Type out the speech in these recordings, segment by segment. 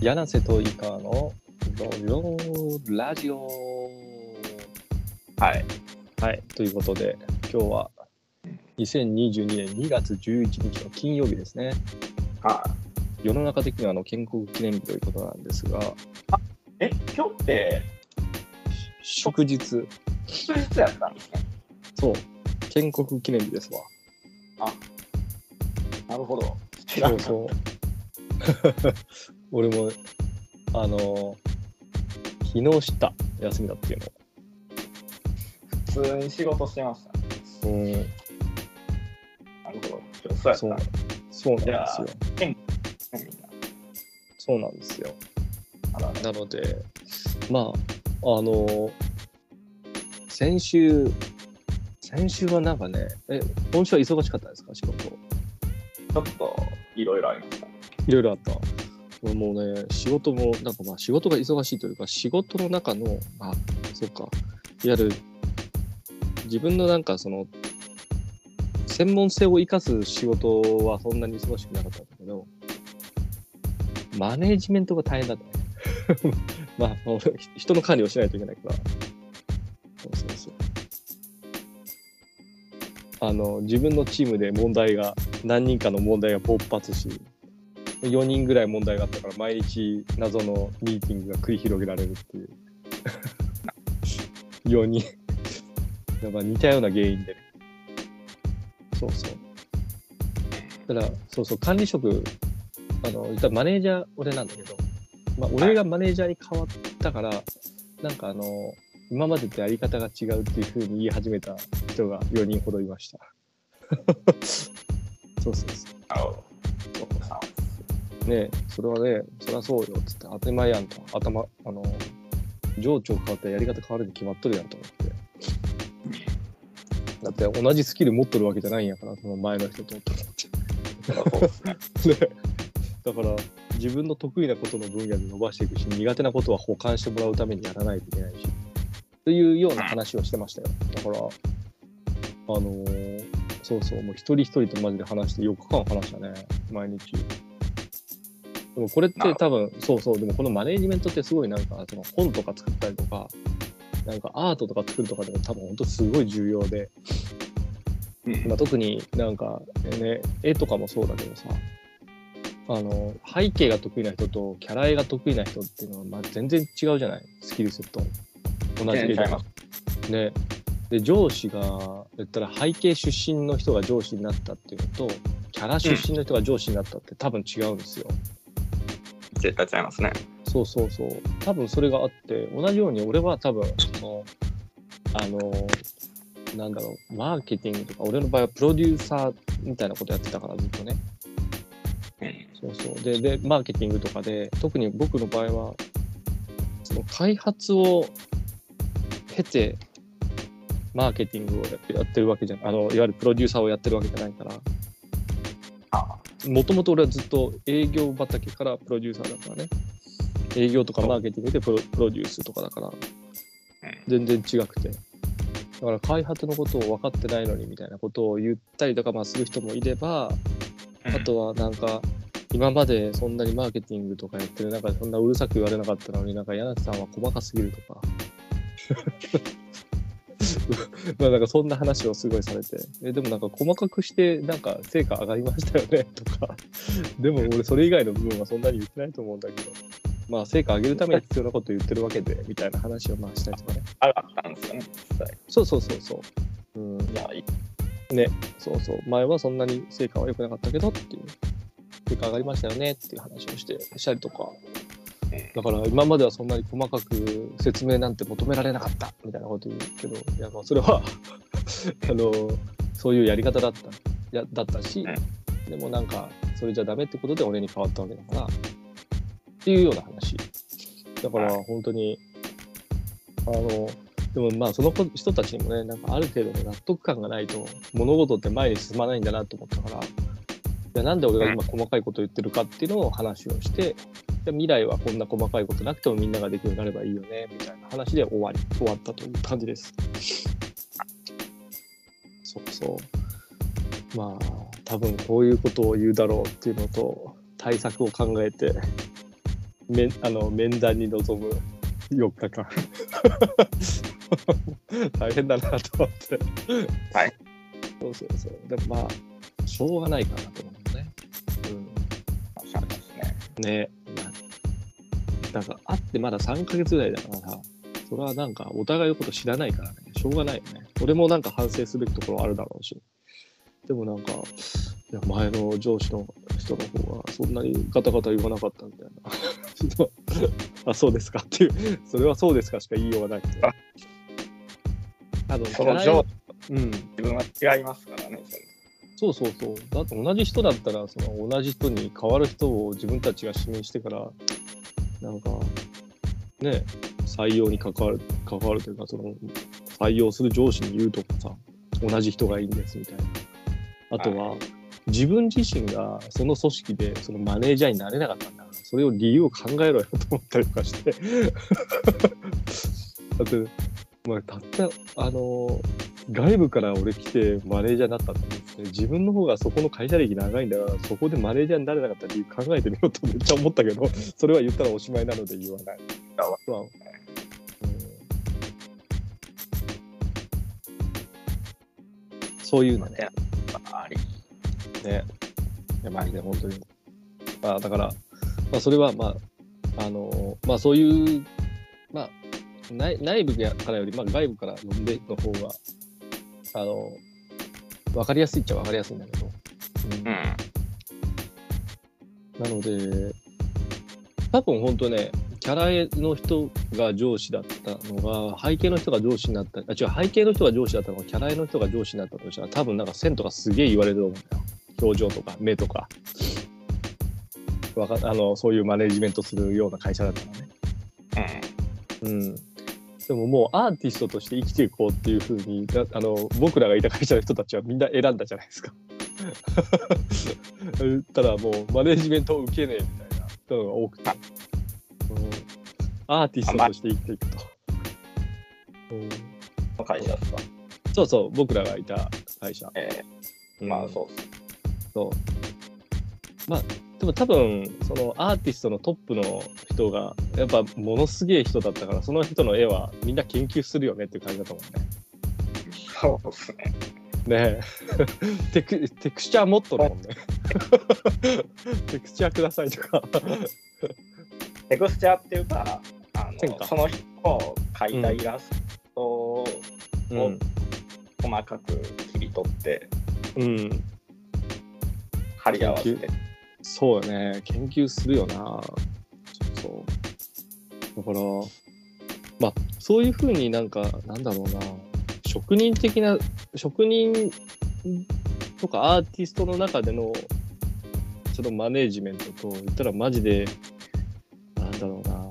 柳瀬とイカのラジオ。はいはい、ということで今日は2022年2月11日の金曜日ですね。世の中的には建国記念日ということなんですが、今日って祝日やったんですね。そう、建国記念日ですわ。なるほど。そうそう俺も昨日知った、休みだっていうの。普通に仕事してました。なるほど。そうなんですよ。そうなんですよ。なので、先週はなんかね、今週は忙しかったですか、仕事？ちょっといろいろありました。いろいろあった。もうね、仕事もなんか仕事が忙しいというか、仕事の中のそうか、いわゆる自分のなんかその専門性を生かす仕事はそんなに忙しくなかったんだけど、マネージメントが大変だったね。人の管理をしないといけないから。そう。自分のチームで何人かの問題が勃発し、4人ぐらい問題があったから、毎日謎のミーティングが繰り広げられるっていう4人だから似たような原因で、ね、だから管理職マネージャー俺なんだけど、俺がマネージャーに変わったから、なんか今までとやり方が違うっていう風に言い始めた人が4人ほどいましたそうね、それはね、そりゃそうよっつって、当たり前やんと、情緒変わってやり方変わるに決まっとるやんと思って。だって同じスキル持っとるわけじゃないんやから、その前の人と思ってね、だから自分の得意なことの分野で伸ばしていくし、苦手なことは補完してもらうためにやらないといけないしというような話をしてましたよ。だからもう一人一人とマジで話して、4日間話したね、毎日。でもこれって多分でもこのマネージメントってすごい、なんかその本とか作ったりとか、なんかアートとか作るとかでも多分本当すごい重要で、特になんかね、絵とかもそうだけどさ、背景が得意な人とキャラ絵が得意な人っていうのは全然違うじゃない、スキルセット。同じ絵だからね。で、上司が言ったら背景出身の人が上司になったっていうのと、キャラ出身の人が上司になったって多分違うんですよ。絶対違いますね。そう多分それがあって、同じように俺は多分マーケティングとか、俺の場合はプロデューサーみたいなことやってたから、ずっとね。でマーケティングとかで、特に僕の場合はその開発を経てマーケティングをやってるわけじゃない、いわゆるプロデューサーをやってるわけじゃないから、もともと俺はずっと営業畑からプロデューサーだからね。営業とかマーケティングでプロデュースとかだから、全然違くて、だから開発のことを分かってないのにみたいなことを言ったりとかする人もいれば、あとはなんか今までそんなにマーケティングとかやってる中でそんなうるさく言われなかったのに、なんか柳さんは細かすぎるとかなんかそんな話をすごいされて、でもなんか細かくしてなんか成果上がりましたよねとかでも俺それ以外の部分はそんなに言ってないと思うんだけど、成果上げるために必要なこと言ってるわけでみたいな話をしたりとかね。あったんですよね、実際。そう、いやいいね。前はそんなに成果は良くなかったけどっていう、成果上がりましたよねっていう話をしたりとか、だから今まではそんなに細かく説明なんて求められなかったみたいなこと言うけど、いやそれはそういうやり方だったし、でもなんかそれじゃダメってことで俺に変わったわけだからっていうような話だから、本当にでもその人たちにもね、なんかある程度の納得感がないと物事って前に進まないんだなと思ったから、なんで俺が今細かいこと言ってるかっていうのを話をして、未来はこんな細かいことなくてもみんなができるようになればいいよねみたいな話で終わったという感じです。多分こういうことを言うだろうっていうのと、対策を考えて面談に臨む4日間大変だなと思って、はい、そうそうそう、でもまあしょうがないかなと思うね、うん、そうですね、なんか会ってまだ3ヶ月ぐらいだから、それはなんかお互いのこと知らないからね、しょうがないよね。俺もなんか反省すべきところあるだろうし、でもなんかいや前の上司の人の方はそんなにガタガタ言わなかったみたいなあ、そうですかっていう、それはそうですかしか言いようがないって、その上司、うん、自分は違いますからね。そうそうそう、だって同じ人だったらその同じ人に変わる人を自分たちが指名してからなんかね、採用に関わるというか、その採用する上司に言うとかさ、同じ人がいいんですみたいな。あとは自分自身がその組織でそのマネージャーになれなかったんだから、それを理由を考えろよと思ったりとかしてだって、まあ、たった外部から俺来てマネージャーになったって言って、自分の方がそこの会社歴長いんだからそこでマネージャーになれなかった理由考えてみようとめっちゃ思ったけど、それは言ったらおしまいなので言わない。そういうのね。ね、いやマジで本当に。まあだから、まあ、それはまあまあそういうまあ内部からよりまあ外部から呼んでの方が分かりやすいっちゃ分かりやすいんだけど、うん、なので多分本当ね、キャラの人が上司だったのが背景の人が上司になった、あ違う背景の人が上司だったのがキャラの人が上司になったとしたら、多分なんか線とかすげえ言われると思うんだよ。表情とか目とか、そういうマネジメントするような会社だったらね。うん。でももうアーティストとして生きていこうっていう風に僕らがいた会社の人たちはみんな選んだじゃないですか。言ったらもうマネジメントを受けねえみたいな人が多くて、うん、アーティストとして生きていくと。うん、会社ですか。そうそう、僕らがいた会社。まあそうです。そう。まあでも多分そのアーティストのトップの人がやっぱものすげえ人だったから、その人の絵はみんな研究するよねっていう感じだと思うね。そうですね。ねえテクスチャー持っとるもんね。テクスチャーくださいとか。テクスチャーっていうかその人を描いたイラストを細かく切り取って、うん、貼り合わせて。そうよね、研究するよな。そうだからまあそういう風になんかなんだろうな、職人的な、職人とかアーティストの中でのそのマネジメントといったらマジでなんだろうな、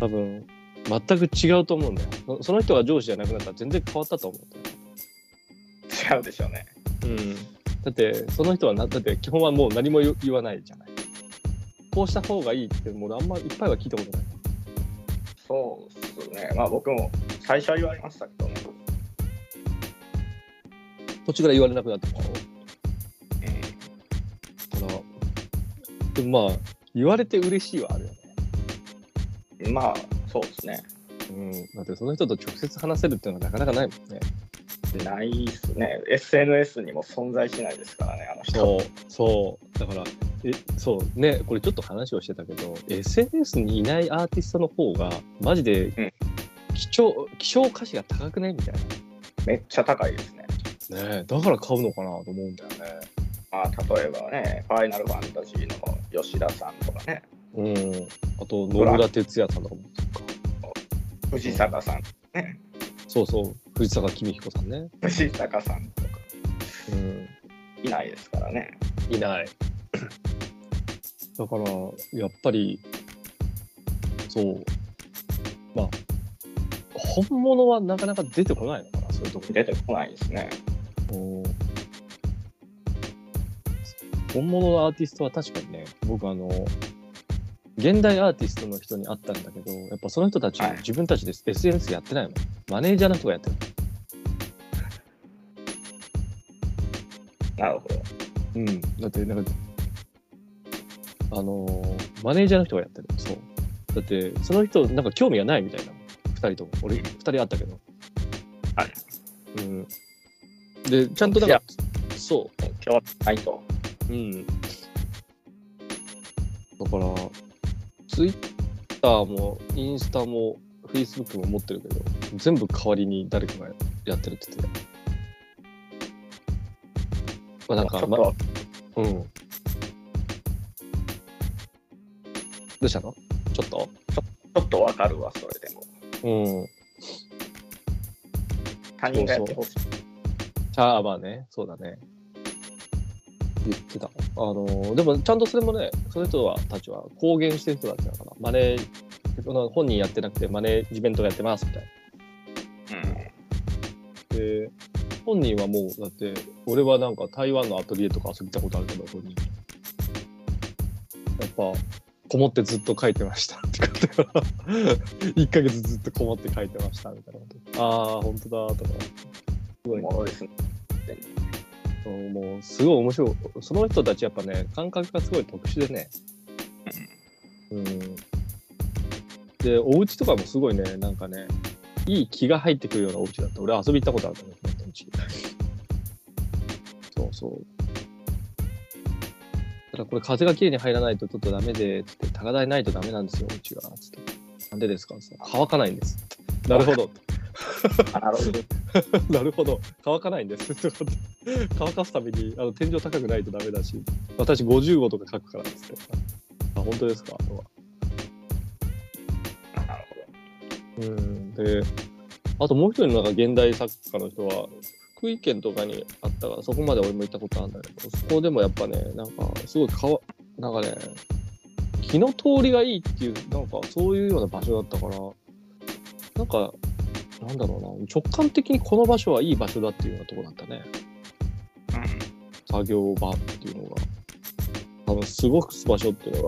多分全く違うと思うんだよ。その人が上司じゃなくなったら全然変わったと思う。違うでしょうね。うん。だってその人はだって基本はもう何も言わないじゃない。こうした方がいいってもうあんまいっぱいは聞いたことない。そうですね。まあ僕も最初は言われましたけどね。途中から言われなくなったの。でもまあ言われて嬉しいはあるよね。まあそうですね。うん。だってその人と直接話せるっていうのはなかなかないもんね。ないっすね。 SNS にも存在しないですからね、あの人。そうだからそうね、これちょっと話をしてたけど、 SNS にいないアーティストの方がマジで希少価値が高くねみたいな。めっちゃ高いですね。ねえ、だから買うのかなと思うんだよね。まあ例えばね、ファイナルファンタジーの吉田さんとかね、うん、あと野村哲也さんとかも藤坂さんね、そうそう藤坂公彦さんね、藤坂さんとか、うん、いないですからね。いないだからやっぱりそうまあ本物はなかなか出てこないのかな、そういうところ。出てこないですね。本物のアーティストは確かにね、僕現代アーティストの人に会ったんだけど、やっぱその人たち、はい、自分たちで SNS やってないもん。マネージャーの人がやってる。なるほど。うん。だってなんかマネージャーの人がやってる。そう。だってその人なんか興味がないみたいな。2人とも俺2人あったけど。はい。うん。でちゃんとだからそう。興味ないと。うん。だからツイッターもインスタもフェイスブックも持ってるけど全部代わりに誰かがやってるって言ってた。まあ、なんか、まあ、うん。どうしたの？ちょっとわかるわ、それでも。うん。他人がやってほしい。ああ、まあね、そうだね。言ってた。でもちゃんとそれもね、その人たちは公言してる人たちだから、本人やってなくてマネジメントがやってますみたいな。うん。で本人はもうだって俺はなんか台湾のアトリエとか遊びたことあるけど本人やっぱこもってずっと書いてましたってことが1ヶ月ずっとこもって書いてましたみたいなことああ本当だとかすごいもうですねもうすごい面白いその人たちやっぱね感覚がすごい特殊でねうんでお家とかもすごいねなんかねいい気が入ってくるようなお家だった俺遊び行ったことあるんだけどそうそうただこれ風がきれいに入らないとちょっとダメでつって高台ないとダメなんですようちがつってなんでですかつって乾かないんですってなるほどなるほど乾かないんですって乾かすために天井高くないとダメだし私55とか書くからつってあ本当ですかとはなるほどうんであともう一人のなんか現代作家の人は福井県とかにあったからそこまで俺も行ったことあるんだけどそこでもやっぱねなんかすごいなんかね気の通りがいいっていうなんかそういうような場所だったからなんかなんだろうな直感的にこの場所はいい場所だっていうようなとこだったね、うん、作業場っていうのが多分過ごす場所っていう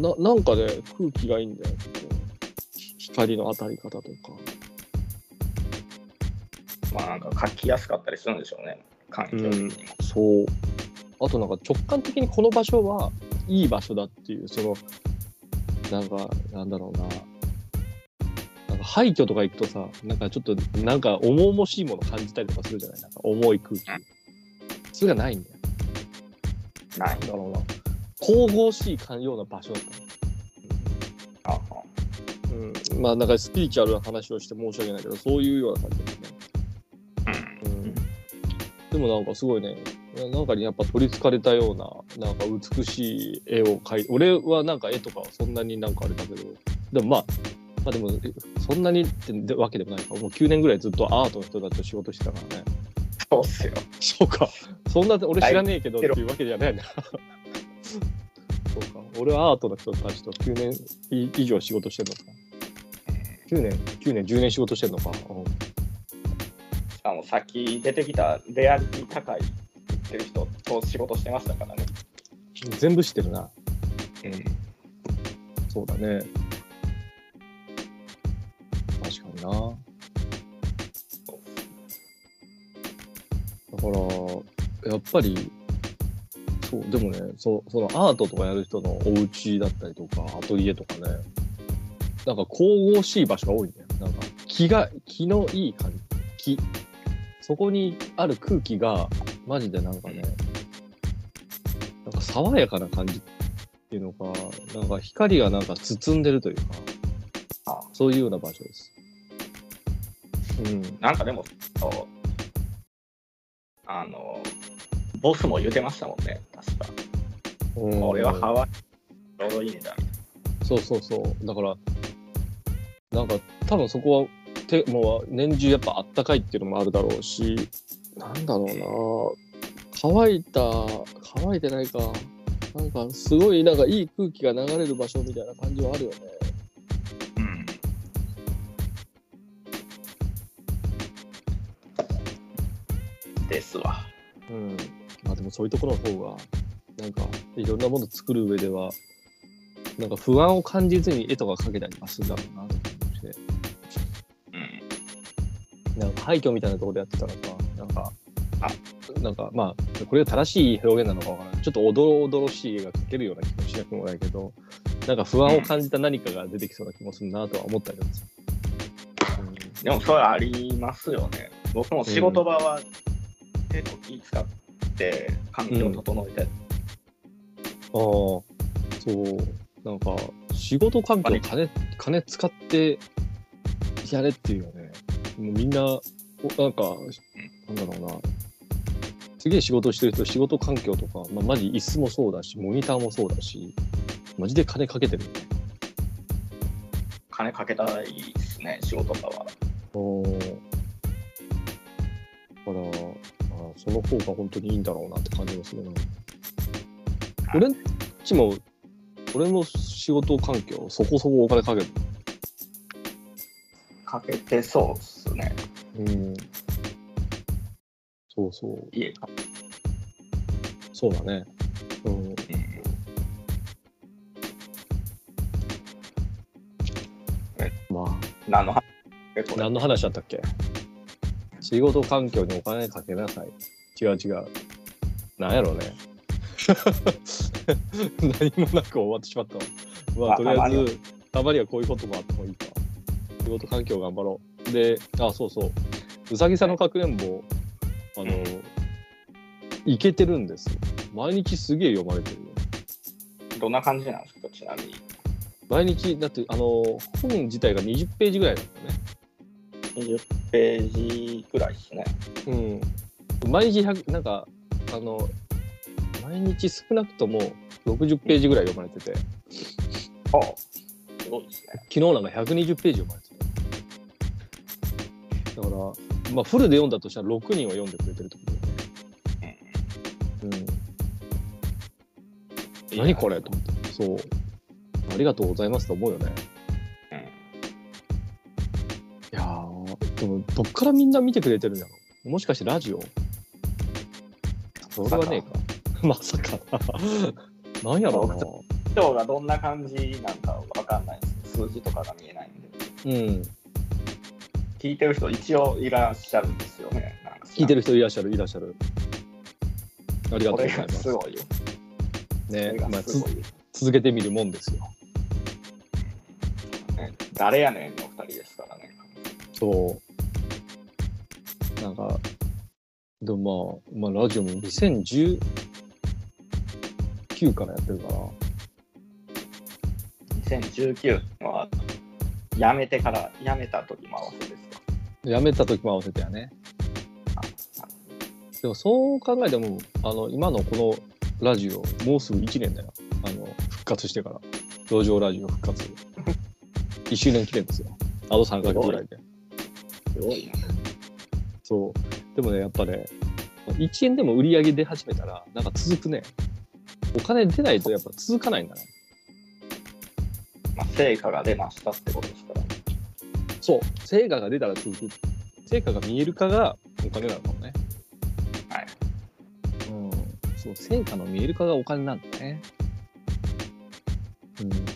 のがなんかね空気がいいんだよ光の当たり方とかまあなんか書きやすかったりするんでしょうね環境的にも、うん、そうあとなんか直感的にこの場所はいい場所だっていうそのなんかなんだろうななんか廃墟とか行くとさなんかちょっとなんか重々しいもの感じたりとかするじゃないなんか重い空気、うん、それがないんだよないんだろうな神々しいような場所だった、うん、ああまあなんかスピリチュアルな話をして申し訳ないけどそういうような感じですね、うん、でもなんかすごいねなんかにやっぱ取り憑かれたようななんか美しい絵を描いて俺はなんか絵とかはそんなになんかあれだけどでもまあでもそんなにってわけでもないからもう9年ぐらいずっとアートの人たちと仕事してたからねそうっすよそうかそんな俺知らねえけどっていうわけじゃないなそうか俺はアートの人たちと9年以上仕事してるのか9年10年仕事してるのか、うん、さっき出てきたレアリティ高いっていう人と仕事してましたからね全部知ってるな、うん、そうだね確かになだからやっぱりそうでもねそのアートとかやる人のお家だったりとかアトリエとかねなんか神々しい場所が多いんだよ。なんか気のいい感じ。そこにある空気がマジでなんかね、なんか爽やかな感じっていうのか、なんか光がなんか包んでるというか、そういうような場所です。うん。なんかでもボスも言ってましたもんね。確か。俺はハワイちょうどいいんだみたいな。そうそうそうだからなんか多分そこはもう年中やっぱあったかいっていうのもあるだろうしなんだろうな乾いてないかなんかすごいなんかいい空気が流れる場所みたいな感じはあるよねうんですわうんまあでもそういうところの方がなんかいろんなもの作る上ではなんか不安を感じずに絵とか描けたりするだろうなと思って、うん、なんか廃墟みたいなところでやってたらさなんかなんかまあこれが正しい表現なのかわからない、ちょっとおどろおどろしい絵が描けるような気もしなくもないけど、なんか不安を感じた何かが出てきそうな気もするなとは思ったりもする、でもそれありますよね。僕も仕事場は結構気使って環境を整えて、そうなんか仕事環境金使ってやれっていうよね。もうみんななんかなんだろうな、すげえ仕事してる人、仕事環境とか、まあ、マジ椅子もそうだしモニターもそうだし、マジで金かけてるよね。金かけたいですね、仕事場は。だから、まあ、その方が本当にいいんだろうなって感じがするな。俺の仕事環境、そこそこお金かける。かけてそうっすね。うん。そうそう。家か。そうだね。うん。まあ。何の話だったっけ？仕事環境にお金かけなさい。違う。なんやろうね。何もなく終わってしまったわ。まあとりあえずたまにはこういうこともあってもいいか。仕事環境頑張ろう。で、そう。うさぎさんのかくれんぼイケてるんですよ。毎日すげえ読まれてるよ。どんな感じなんですか、ちなみに？毎日だって本自体が20ページぐらいだったね。20ページぐらいですね。うん。毎日100なんか毎日少なくとも60ページぐらい読まれてて、すごいですね。昨日なんか120ページ読まれてて、だから、まあ、フルで読んだとしたら6人は読んでくれてるってことだね。何これと思って、そう、ありがとうございますと思うよね。いやー、でもどっからみんな見てくれてるんだろう。もしかしてラジオ？それはねえか。まさかなんやろうな。今日がどんな感じなんかわかんないです、数字とかが見えないんで。聞いてる人一応いらっしゃるんですよね。なんか聞いてる人いらっしゃる。ありがとうございます。これがすごいよね。続けてみるもんですよ、ね。誰やねんの2人ですからね。そうなんかでも、ラジオも201019からやってるから。2019はやめた時も合わせですか？やめた時も合わせてやね。でもそう考えても今のこのラジオもうすぐ1年だよ。復活してから路上ラジオ復活1周年記念ですよ。あと3ヶ月ぐらいで。すごいな。そうでもね、やっぱね、1円でも売り上げ出始めたらなんか続くね。お金出ないとやっぱ続かないんだね。まあ、成果が出ましたってことですからね。そう、成果が出たら続く。成果が見えるかがお金なのかもね。はい。そう、成果の見えるかがお金なんだね。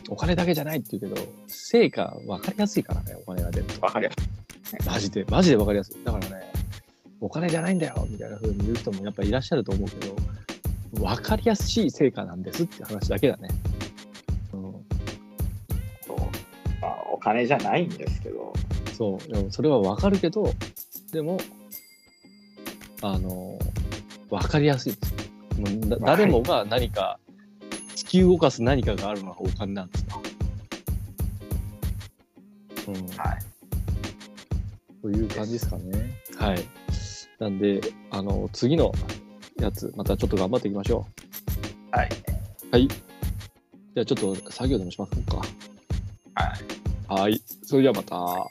お金だけじゃないって言うけど、成果分かりやすいからね、お金が出ると。分かりやすい。マジで分かりやすい。だからね、お金じゃないんだよみたいな風に言う人もやっぱいらっしゃると思うけど、分かりやすい成果なんですって話だけだね。まあ、お金じゃないんですけど。そう、でもそれは分かるけど、でも分かりやすいです。誰もが何か突き動かす何かがあるのがお金なんですよ。という感じですかね。はい。なんで次のやつまたちょっと頑張っていきましょう。はい。じゃあちょっと作業でもしますか。はい。それではまた。